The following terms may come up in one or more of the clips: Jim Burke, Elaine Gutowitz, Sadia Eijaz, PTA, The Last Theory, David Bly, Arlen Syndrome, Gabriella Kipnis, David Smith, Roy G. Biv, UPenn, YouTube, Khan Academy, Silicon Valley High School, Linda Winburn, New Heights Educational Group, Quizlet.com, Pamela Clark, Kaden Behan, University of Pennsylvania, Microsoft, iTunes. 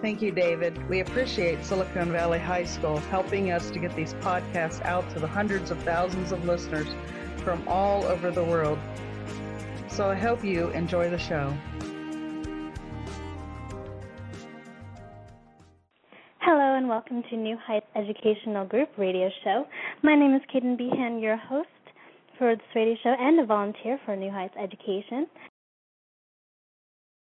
Thank you, David. We appreciate Silicon Valley High School helping us to get these podcasts out to the hundreds of thousands of listeners from all over the world. So I hope you enjoy the show. Hello and welcome to New Heights Educational Group radio show. My name is Kaden Behan, your host for this radio show and a volunteer for New Heights Education.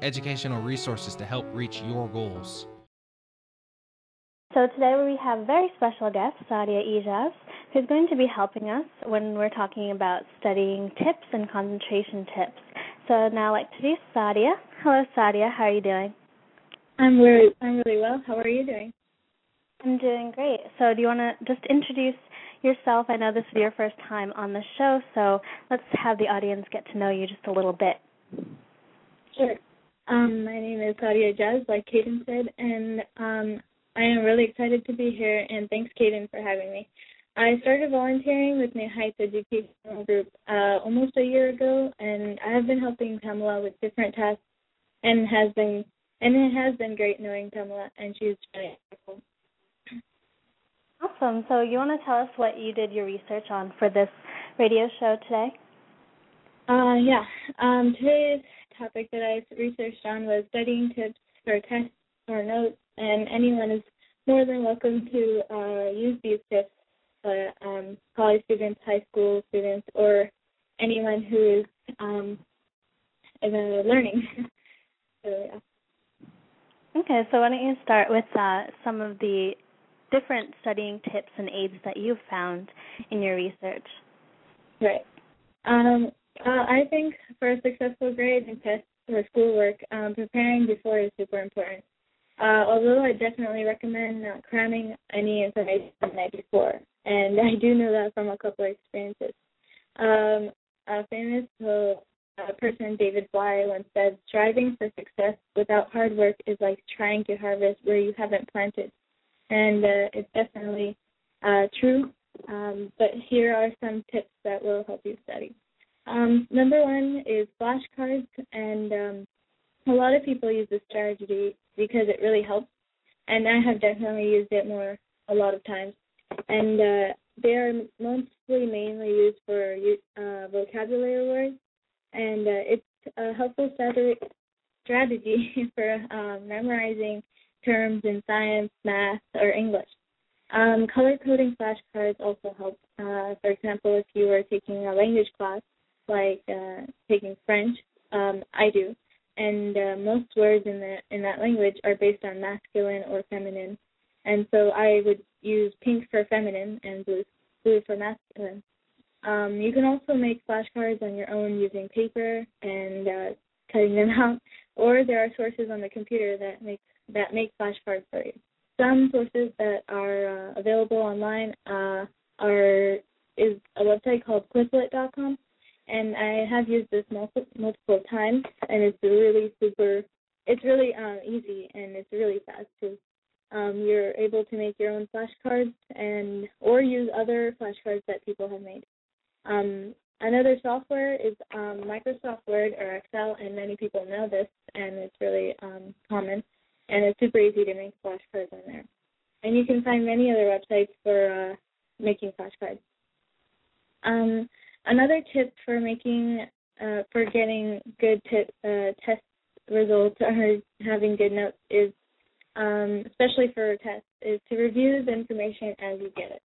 Educational resources to help reach your goals. So today we have very special guest, Sadia Eijaz, who's going to be helping us when we're talking about studying tips and concentration tips. So now I'd like to introduce Sadia. Hello, Sadia. How are you doing? I'm really well. How are you doing? I'm doing great. So do you want to just introduce yourself? I know this is your first time on the show, so let's have the audience get to know you just a little bit. Sure. My name is Sadia Eijaz, like Kaden said, and I am really excited to be here, and thanks, Kaden, for having me. I started volunteering with New Heights Educational Group almost a year ago, and I have been helping Pamela with different tasks, and it has been great knowing Pamela, and she's really helpful. Awesome. So you want to tell us what you did your research on for this radio show today? Today's topic that I researched on was studying tips for tests or notes, and anyone is more than welcome to use these tips, but college students, high school students, or anyone who is learning. So, yeah. Okay, so why don't you start with some of the different studying tips and aids that you've found in your research? Right. I think for a successful grade and test or schoolwork, preparing before is super important. Although I definitely recommend not cramming any information the night before, and I do know that from a couple of experiences. A famous person, David Bly, once said, "Striving for success without hard work is like trying to harvest where you haven't planted," and it's definitely true. But here are some tips that will help you study. Number one is flashcards, and a lot of people use this strategy because it really helps, and I have definitely used it a lot of times. And they are mainly used for vocabulary words, and it's a helpful strategy for memorizing terms in science, math, or English. Color coding flashcards also help. For example, if you are taking a language class, like taking French, I do, and most words in that language are based on masculine or feminine, and so I would use pink for feminine and blue for masculine. You can also make flashcards on your own using paper and cutting them out, or there are sources on the computer that make flashcards for you. Some sources that are available online is a website called Quizlet.com. And I have used this multiple times, and it's really super it's really easy and it's really fast too. You're able to make your own flashcards and or use other flashcards that people have made. Another software is Microsoft Word or Excel, and many people know this, and it's really common, and it's super easy to make flashcards on there. And you can find many other websites for making flashcards. Another tip for making for getting good test results or having good notes is, especially for tests, is to review the information as you get it.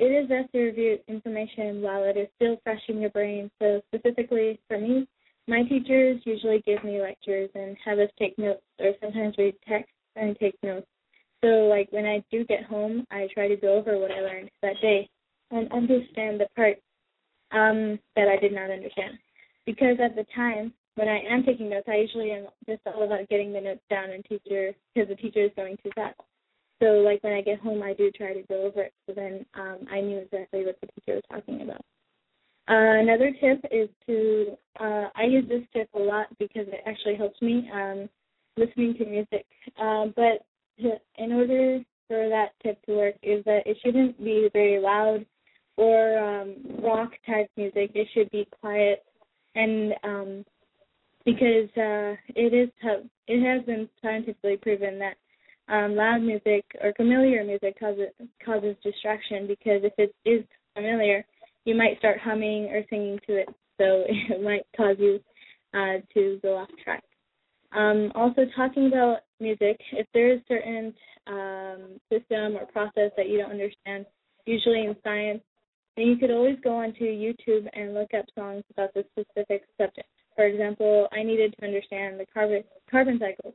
It is best to review information while it is still fresh in your brain. So specifically for me, my teachers usually give me lectures and have us take notes, or sometimes we text and take notes. So like when I do get home, I try to go over what I learned that day and understand the parts that I did not understand. Because at the time, when I am taking notes, I usually am just all about getting the notes down and because the teacher is going too fast. So, like, when I get home, I do try to go over it, so then I knew exactly what the teacher was talking about. Another tip is to, I use this tip a lot because it actually helps me listening to music. But in order for that tip to work is that it shouldn't be very loud or rock-type music. It should be quiet, and because it has been scientifically proven that loud music or familiar music causes distraction, because if it is familiar, you might start humming or singing to it, so it might cause you to go off track. Also, talking about music, if there is certain system or process that you don't understand, usually in science, then you could always go onto YouTube and look up songs about the specific subject. For example, I needed to understand the carbon cycle.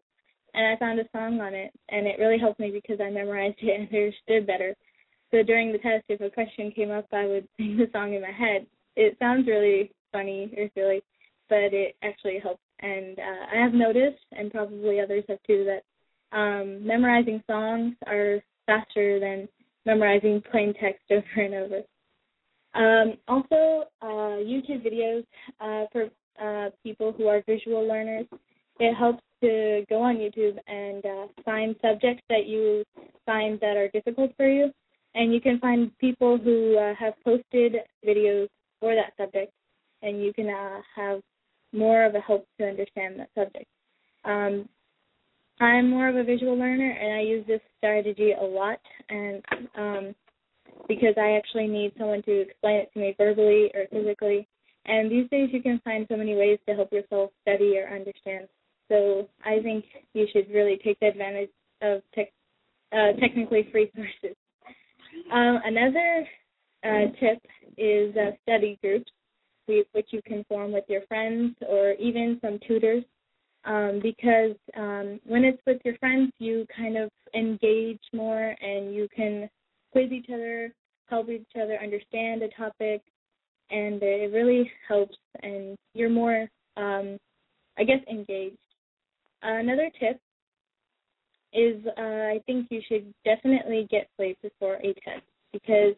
And I found a song on it, and it really helped me because I memorized it and understood better. So during the test, if a question came up, I would sing the song in my head. It sounds really funny or silly, but it actually helped. And I have noticed, and probably others have too, that memorizing songs are faster than memorizing plain text over and over. Also, YouTube videos for people who are visual learners, it helps to go on YouTube and find subjects that you find that are difficult for you. And you can find people who have posted videos for that subject, and you can have more of a help to understand that subject. I'm more of a visual learner, and I use this strategy a lot, and because I actually need someone to explain it to me verbally or physically. And these days you can find so many ways to help yourself study or understand. So I think you should really take advantage of technically free sources. Another tip is study groups, which you can form with your friends or even some tutors, because when it's with your friends, you kind of engage more and you can quiz each other, help each other understand a topic, and it really helps, and you're more, engaged. Another tip is I think you should definitely get sleep before a test, because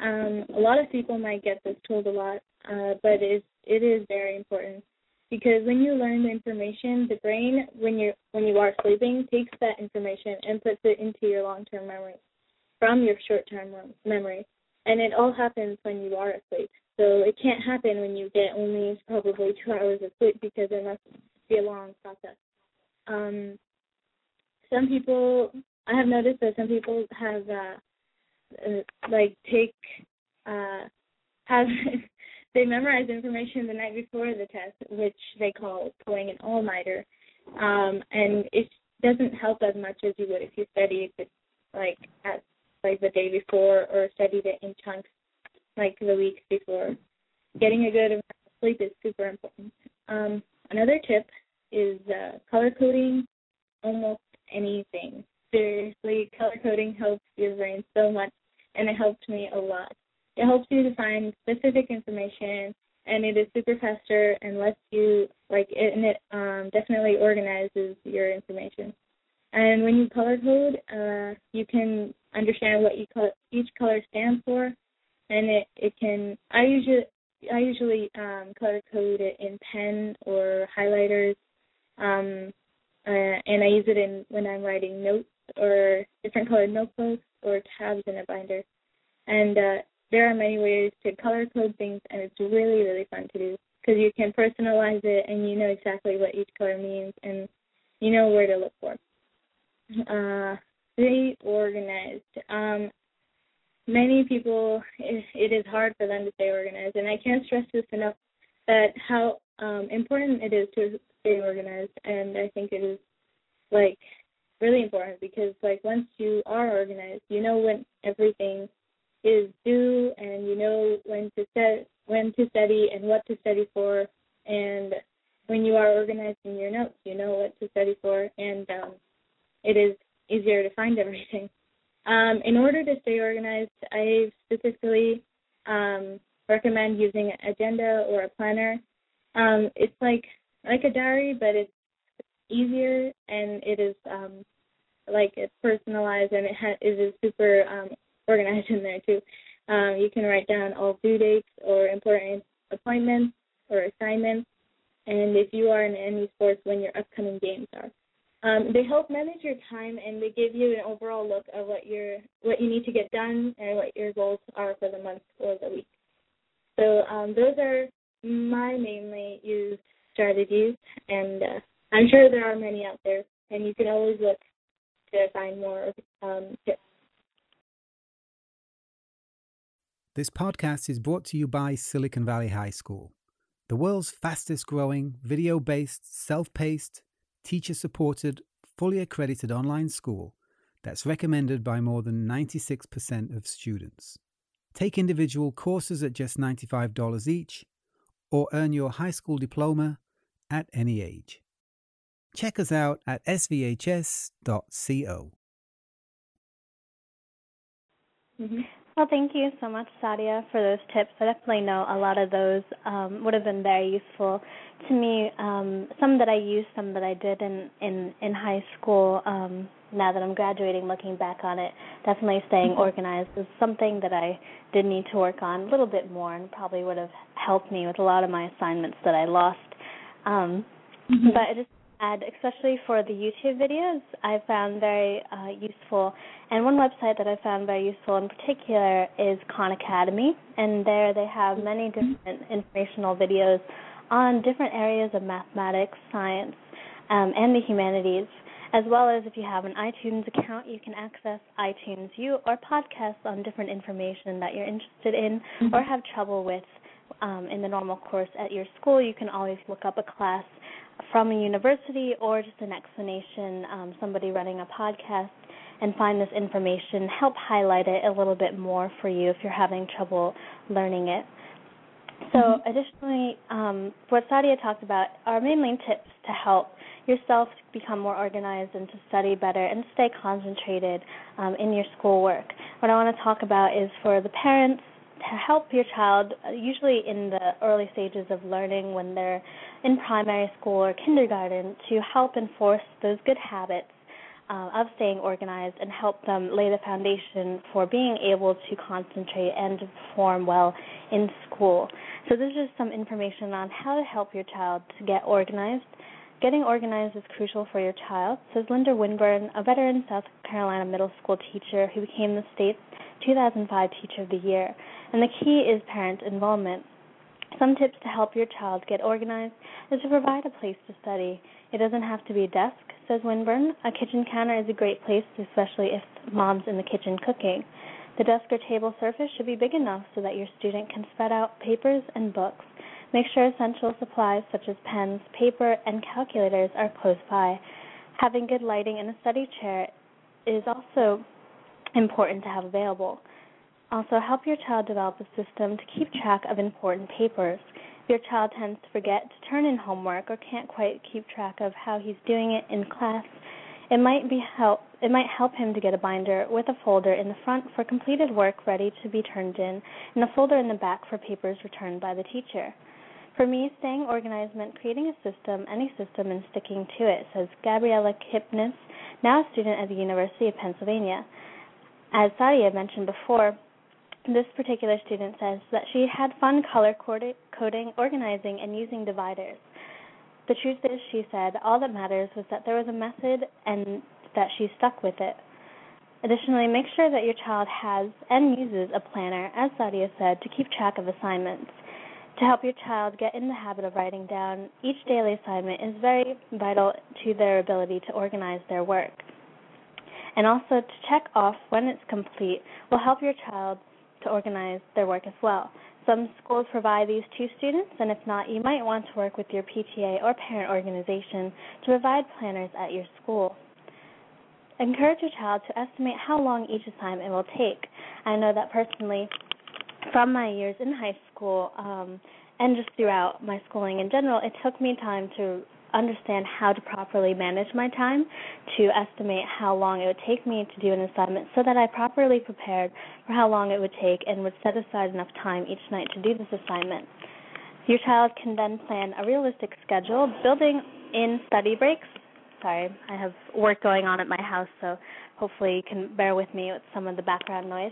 a lot of people might get this told a lot, but it is very important, because when you learn the information, the brain, when you are sleeping, takes that information and puts it into your long-term memory from your short-term memory, and it all happens when you are asleep. So it can't happen when you get only probably 2 hours of sleep, because it must be a long process. Some people, I have noticed that some people have, they memorize information the night before the test, which they call pulling an all-nighter. And it doesn't help as much as you would if you studied it, the day before, or studied it in chunks, like the week before. Getting a good amount of sleep is super important. Another tip is color coding almost anything. Seriously, color coding helps your brain so much, and it helped me a lot. It helps you to find specific information, and it is super faster and lets you, definitely organizes your information. And when you color code, you can understand what each color stands for. And it can, I usually color code it in pen or highlighters, and I use it in when I'm writing notes or different colored notebooks or tabs in a binder. And there are many ways to color code things, and it's really, really fun to do because you can personalize it and you know exactly what each color means and you know where to look for. Stay organized. Many people, it is hard for them to stay organized, and I can't stress this enough that how important it is to stay organized, and I think it is, like, really important because, like, once you are organized, you know when everything is due, and you know when to study and what to study for, and when you are organized in your notes, you know what to study for, and it is easier to find everything. In order to stay organized, I specifically recommend using an agenda or a planner. It's like a diary, but it's easier, and it is like it's personalized, and it is super organized in there too. You can write down all due dates or important appointments or assignments, and if you are in any sports, when your upcoming games are. They help manage your time, and they give you an overall look of what you need to get done and what your goals are for the month or the week. So those are my mainly used strategies, and I'm sure there are many out there, and you can always look to find more tips. This podcast is brought to you by Silicon Valley High School, the world's fastest-growing, video-based, self-paced, teacher-supported, fully accredited online school that's recommended by more than 96% of students. Take individual courses at just $95 each or earn your high school diploma at any age. Check us out at svhs.co. Well, thank you so much, Sadia, for those tips. I definitely know a lot of those would have been very useful to me, some that I used, some that I did in high school. Now that I'm graduating, looking back on it, definitely staying organized is something that I did need to work on a little bit more and probably would have helped me with a lot of my assignments that I lost. But it is especially for the YouTube videos, I found very useful. And one website that I found very useful in particular is Khan Academy, and there they have many different informational videos on different areas of mathematics, science, and the humanities, as well as if you have an iTunes account, you can access iTunes U or podcasts on different information that you're interested in or have trouble with in the normal course at your school. You can always look up a class from a university or just an explanation, somebody running a podcast, and find this information, help highlight it a little bit more for you if you're having trouble learning it. So additionally, what Sadia talked about are mainly tips to help yourself become more organized and to study better and stay concentrated in your schoolwork. What I want to talk about is for the parents to help your child, usually in the early stages of learning when they're in primary school or kindergarten, to help enforce those good habits of staying organized and help them lay the foundation for being able to concentrate and to perform well in school. So this is some information on how to help your child to get organized. Getting organized is crucial for your child, says Linda Winburn, a veteran South Carolina middle school teacher who became the state's 2005 Teacher of the Year. And the key is parent involvement. Some tips to help your child get organized is to provide a place to study. It doesn't have to be a desk, says Winburn. A kitchen counter is a great place, especially if mom's in the kitchen cooking. The desk or table surface should be big enough so that your student can spread out papers and books. Make sure essential supplies such as pens, paper, and calculators are close by. Having good lighting and a study chair is also important to have available. Also, help your child develop a system to keep track of important papers. If your child tends to forget to turn in homework or can't quite keep track of how he's doing it in class, it might help him to get a binder with a folder in the front for completed work ready to be turned in and a folder in the back for papers returned by the teacher. For me, staying organized meant creating a system, any system, and sticking to it, says Gabriella Kipnis, now a student at the University of Pennsylvania. As Sadia mentioned before, this particular student says that she had fun color coding, organizing, and using dividers. The truth is, she said, all that matters was that there was a method and that she stuck with it. Additionally, make sure that your child has and uses a planner, as Sadia said, to keep track of assignments. To help your child get in the habit of writing down each daily assignment is very vital to their ability to organize their work. And also to check off when it's complete will help your child to organize their work as well. Some schools provide these to students, and if not, you might want to work with your PTA or parent organization to provide planners at your school. Encourage your child to estimate how long each assignment will take. I know that personally from my years in high school and just throughout my schooling in general, it took me time to understand how to properly manage my time, to estimate how long it would take me to do an assignment so that I properly prepared for how long it would take and would set aside enough time each night to do this assignment. Your child can then plan a realistic schedule, building in study breaks. Sorry, I have work going on at my house, so hopefully you can bear with me with some of the background noise.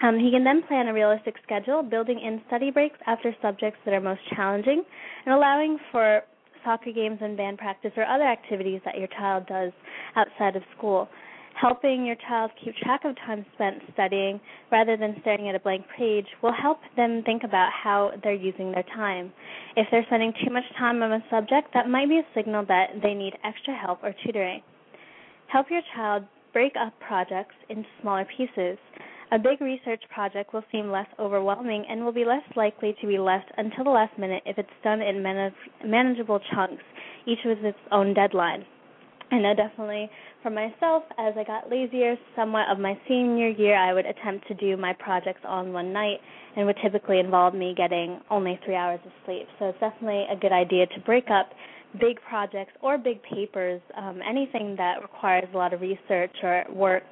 He can then plan a realistic schedule, building in study breaks after subjects that are most challenging and allowing for soccer games and band practice or other activities that your child does outside of school. Helping your child keep track of time spent studying rather than staring at a blank page will help them think about how they're using their time. If they're spending too much time on a subject, that might be a signal that they need extra help or tutoring. Help your child break up projects into smaller pieces. A big research project will seem less overwhelming and will be less likely to be left until the last minute if it's done in manageable chunks, each with its own deadline. I know definitely for myself, as I got lazier somewhat of my senior year, I would attempt to do my projects on one night and would typically involve me getting only 3 hours of sleep. So it's definitely a good idea to break up big projects or big papers, anything that requires a lot of research or work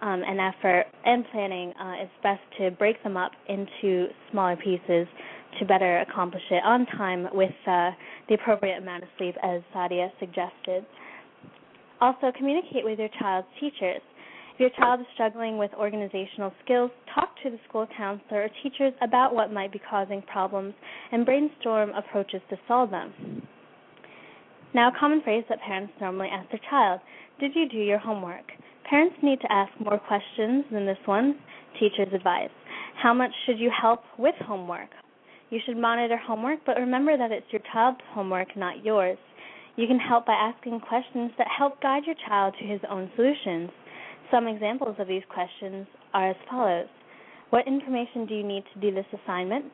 and effort and planning. It's best to break them up into smaller pieces to better accomplish it on time with the appropriate amount of sleep, as Sadia suggested. Also, communicate with your child's teachers. If your child is struggling with organizational skills, talk to the school counselor or teachers about what might be causing problems and brainstorm approaches to solve them. Now, a common phrase that parents normally ask their child, "Did you do your homework?" Parents need to ask more questions than this one. Teachers advise, "How much should you help with homework?" You should monitor homework, but remember that it's your child's homework, not yours. You can help by asking questions that help guide your child to his own solutions. Some examples of these questions are as follows. What information do you need to do this assignment?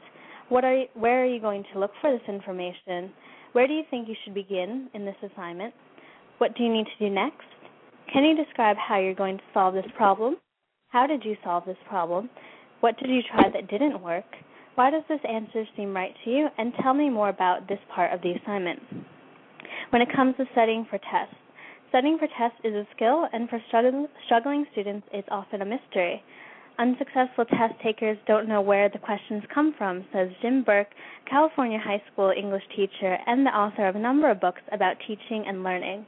Where are you going to look for this information? Where do you think you should begin in this assignment? What do you need to do next? Can you describe how you're going to solve this problem? How did you solve this problem? What did you try that didn't work? Why does this answer seem right to you? And tell me more about this part of the assignment. When it comes to studying for tests is a skill, and for struggling students, it's often a mystery. Unsuccessful test takers don't know where the questions come from, says Jim Burke, California high school English teacher and the author of a number of books about teaching and learning.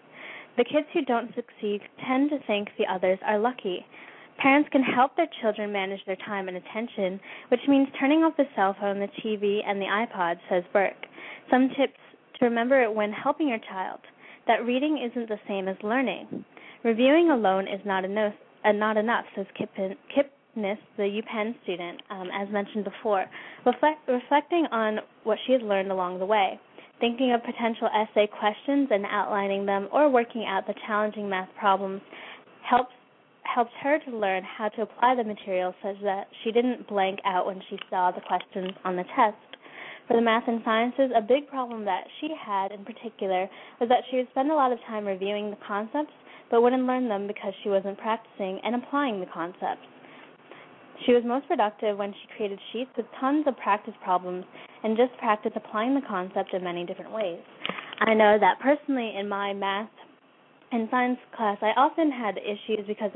The kids who don't succeed tend to think the others are lucky. Parents can help their children manage their time and attention, which means turning off the cell phone, the TV, and the iPod, says Burke. Some tips to remember it when helping your child, that reading isn't the same as learning. Reviewing alone is not enough, says Kipnis, the UPenn student, as mentioned before, reflecting on what she has learned along the way, thinking of potential essay questions and outlining them or working out the challenging math problems helped her to learn how to apply the material such that she didn't blank out when she saw the questions on the test. For the math and sciences, a big problem that she had in particular was that she would spend a lot of time reviewing the concepts but wouldn't learn them because she wasn't practicing and applying the concepts. She was most productive when she created sheets with tons of practice problems and just practiced applying the concept in many different ways. I know that personally in my math and science class, I often had issues because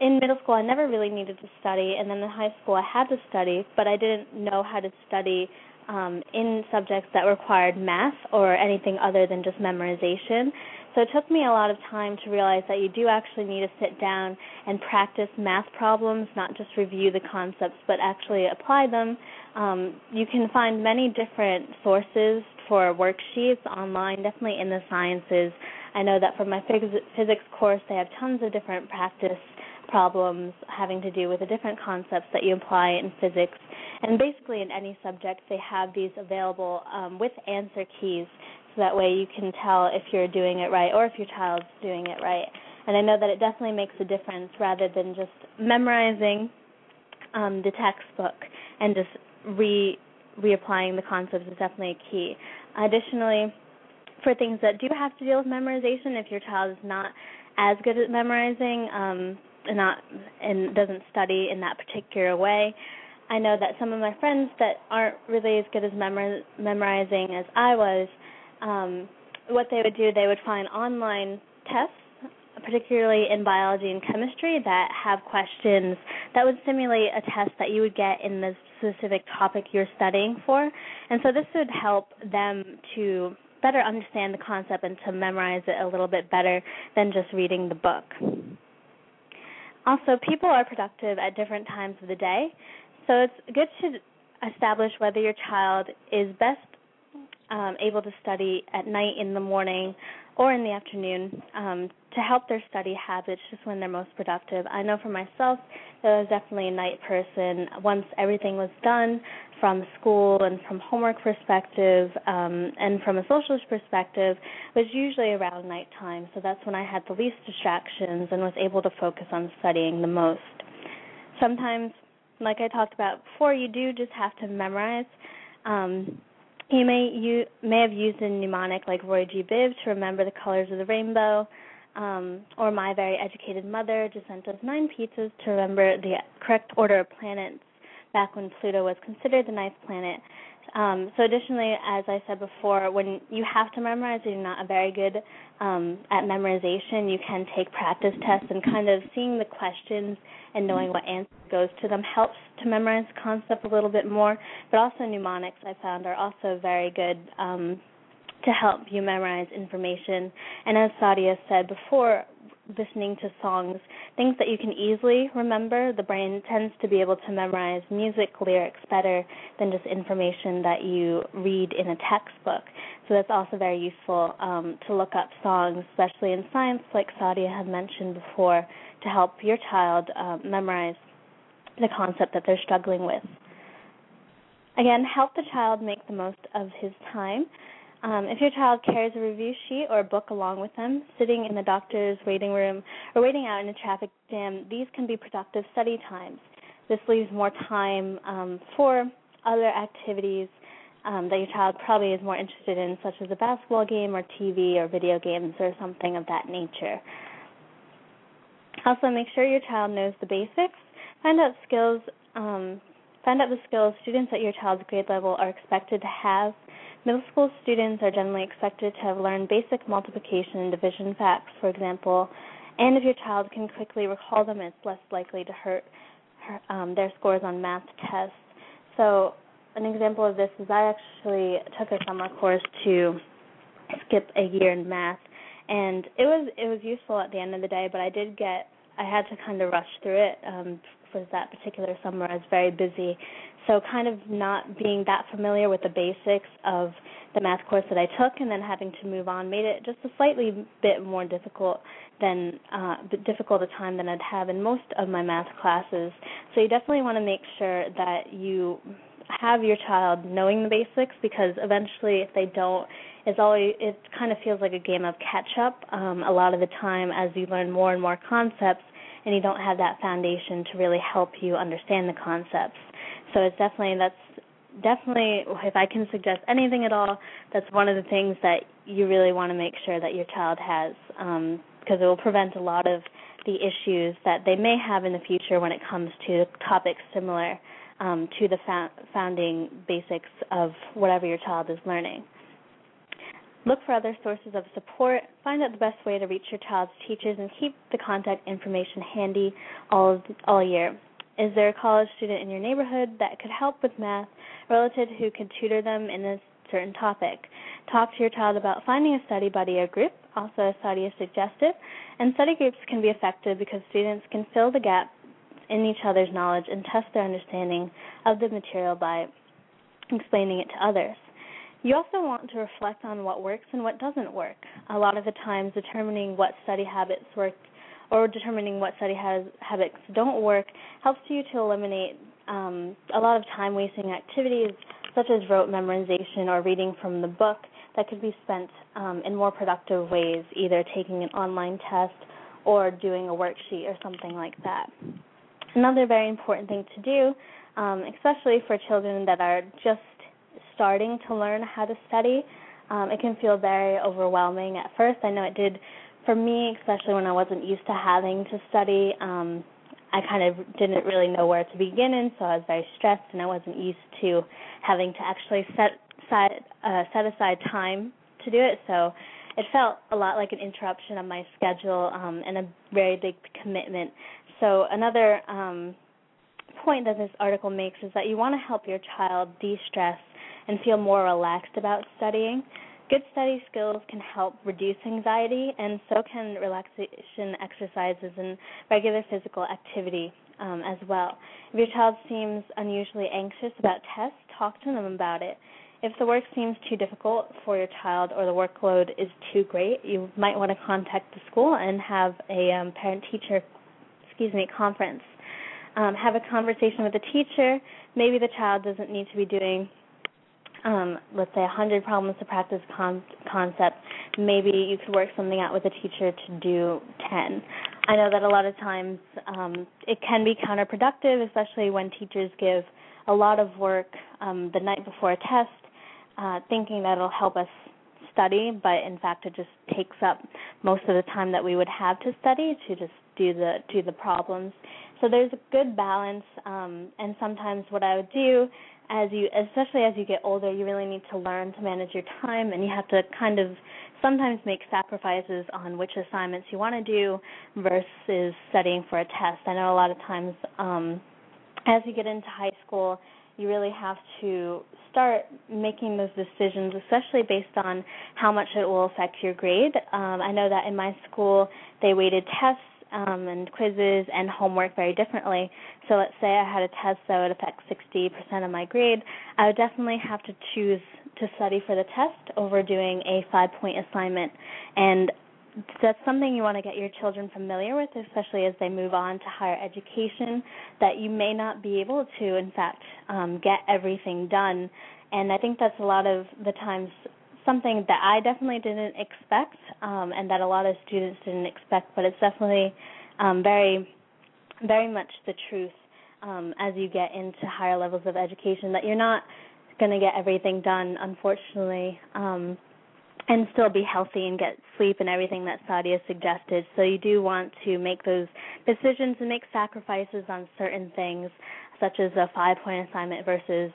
in middle school, I never really needed to study, and then in high school, I had to study, but I didn't know how to study in subjects that required math or anything other than just memorization. So it took me a lot of time to realize that you do actually need to sit down and practice math problems, not just review the concepts, but actually apply them. You can find many different sources for worksheets online, definitely in the sciences. I know that for my physics course, they have tons of different practice problems having to do with the different concepts that you apply in physics. And basically in any subject, they have these available with answer keys, so that way you can tell if you're doing it right or if your child's doing it right. And I know that it definitely makes a difference rather than just memorizing the textbook and just reapplying the concepts is definitely a key. Additionally, for things that do have to deal with memorization, if your child is not as good at memorizing and doesn't study in that particular way, I know that some of my friends that aren't really as good as memorizing as I was, what they would do, they would find online tests, particularly in biology and chemistry, that have questions that would simulate a test that you would get in the specific topic you're studying for. And so this would help them to better understand the concept and to memorize it a little bit better than just reading the book. Also, people are productive at different times of the day, so it's good to establish whether your child is best able to study at night, in the morning, or in the afternoon to help their study habits just when they're most productive. I know for myself that I was definitely a night person. Once everything was done from school and from homework perspective and from a social perspective, it was usually around nighttime, so that's when I had the least distractions and was able to focus on studying the most. Sometimes, like I talked about before, you do just have to memorize. You may have used a mnemonic like Roy G. Biv to remember the colors of the rainbow, or My Very Educated Mother just sent us 9 pizzas to remember the correct order of planets back when Pluto was considered the 9th planet. So additionally, as I said before, when you have to memorize, you're not very good at memorization, you can take practice tests, and kind of seeing the questions and knowing what answer goes to them helps to memorize the concept a little bit more. But also mnemonics, I found, are also very good to help you memorize information. And as Sadia said before, listening to songs, things that you can easily remember, the brain tends to be able to memorize music lyrics better than just information that you read in a textbook. So that's also very useful to look up songs, especially in science, like Sadia had mentioned before, to help your child memorize the concept that they're struggling with. Again, help the child make the most of his time. If your child carries a review sheet or a book along with them, sitting in the doctor's waiting room or waiting out in a traffic jam, these can be productive study times. This leaves more time for other activities that your child probably is more interested in, such as a basketball game or TV or video games or something of that nature. Also, make sure your child knows the basics. Find out the skills students at your child's grade level are expected to have. Middle school students are generally expected to have learned basic multiplication and division facts, for example, and if your child can quickly recall them, it's less likely to hurt their scores on math tests. So an example of this is I actually took a summer course to skip a year in math, and it was useful at the end of the day, but I had to kind of rush through it because that particular summer I was very busy. So kind of not being that familiar with the basics of the math course that I took and then having to move on made it just a slightly bit more difficult a time than I'd have in most of my math classes. So you definitely want to make sure that you have your child knowing the basics, because eventually if they don't, it kind of feels like a game of catch-up a lot of the time as you learn more and more concepts and you don't have that foundation to really help you understand the concepts. So that's definitely, if I can suggest anything at all, that's one of the things that you really want to make sure that your child has, because it will prevent a lot of the issues that they may have in the future when it comes to topics similar to the founding basics of whatever your child is learning. Look for other sources of support. Find out the best way to reach your child's teachers and keep the contact information handy all year. Is there a college student in your neighborhood that could help with math, a relative who could tutor them in a certain topic. Talk to your child about finding a study buddy or group, also as Sadia suggested, and study groups can be effective because students can fill the gaps in each other's knowledge and test their understanding of the material by explaining it to others. You also want to reflect on what works and what doesn't work. A lot of the times determining what study habits work or determining what study habits don't work helps you to eliminate a lot of time-wasting activities such as rote memorization or reading from the book that could be spent in more productive ways, either taking an online test or doing a worksheet or something like that. Another very important thing to do, especially for children that are just starting to learn how to study, it can feel very overwhelming at first. I know it did for me, especially when I wasn't used to having to study. I kind of didn't really know where to begin, and so I was very stressed, and I wasn't used to having to actually set aside time to do it. So it felt a lot like an interruption of my schedule and a very big commitment. So another point that this article makes is that you want to help your child de-stress and feel more relaxed about studying. Good study skills can help reduce anxiety, and so can relaxation exercises and regular physical activity as well. If your child seems unusually anxious about tests, talk to them about it. If the work seems too difficult for your child or the workload is too great, you might want to contact the school and have a parent-teacher conference. Have a conversation with the teacher. Maybe the child doesn't need to be doing let's say 100 problems to practice concepts. Maybe you could work something out with a teacher to do 10. I know that a lot of times it can be counterproductive, especially when teachers give a lot of work the night before a test, thinking that it'll help us study, but in fact it just takes up most of the time that we would have to study to just do the problems. So there's a good balance, and sometimes what I would do, especially as you get older, you really need to learn to manage your time, and you have to kind of sometimes make sacrifices on which assignments you want to do versus studying for a test. I know a lot of times as you get into high school, you really have to start making those decisions, especially based on how much it will affect your grade. I know that in my school, they weighted tests and quizzes and homework very differently. So let's say I had a test that would affect 60% of my grade. I would definitely have to choose to study for the test over doing a 5-point assignment. And that's something you want to get your children familiar with, especially as they move on to higher education, that you may not be able to, in fact, get everything done. And I think that's a lot of the times something that I definitely didn't expect and that a lot of students didn't expect, but it's definitely very, very much the truth as you get into higher levels of education, that you're not going to get everything done, unfortunately, and still be healthy and get sleep and everything that Sadia suggested. So you do want to make those decisions and make sacrifices on certain things, such as a 5-point assignment versus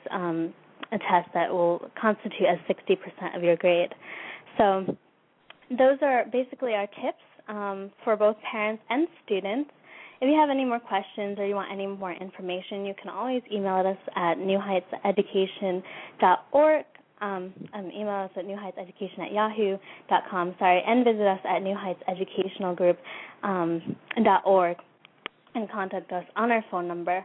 a test that will constitute as 60% of your grade. So those are basically our tips for both parents and students. If you have any more questions or you want any more information, you can always email us at newheightseducation.org, email us at newheightseducation@yahoo.com, and visit us at newheightseducationalgroup.org. and contact us on our phone number.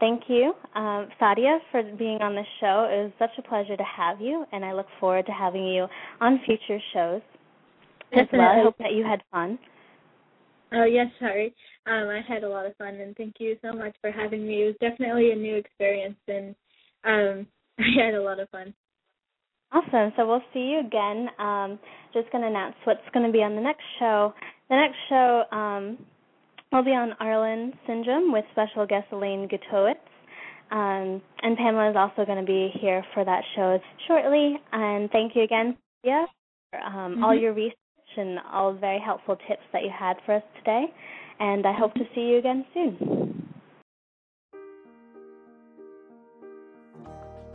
Thank you, Sadia, for being on this show. It was such a pleasure to have you, and I look forward to having you on future shows as well. I hope that you had fun. Oh, yes, sorry. I had a lot of fun, and thank you so much for having me. It was definitely a new experience, and I had a lot of fun. Awesome. So we'll see you again. Just going to announce what's going to be on the next show. The next show we'll be on Arlen Syndrome with special guest Elaine Gutowitz, and Pamela is also going to be here for that show shortly. And thank you again, Sadia, for all your research and all the very helpful tips that you had for us today, and I hope to see you again soon.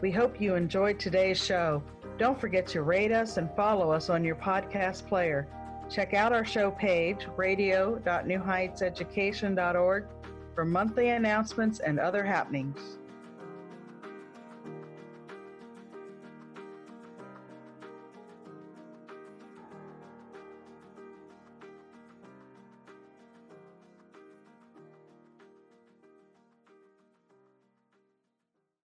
We hope you enjoyed today's show. Don't forget to rate us and follow us on your podcast player. Check out our show page, radio.newheightseducation.org, for monthly announcements and other happenings.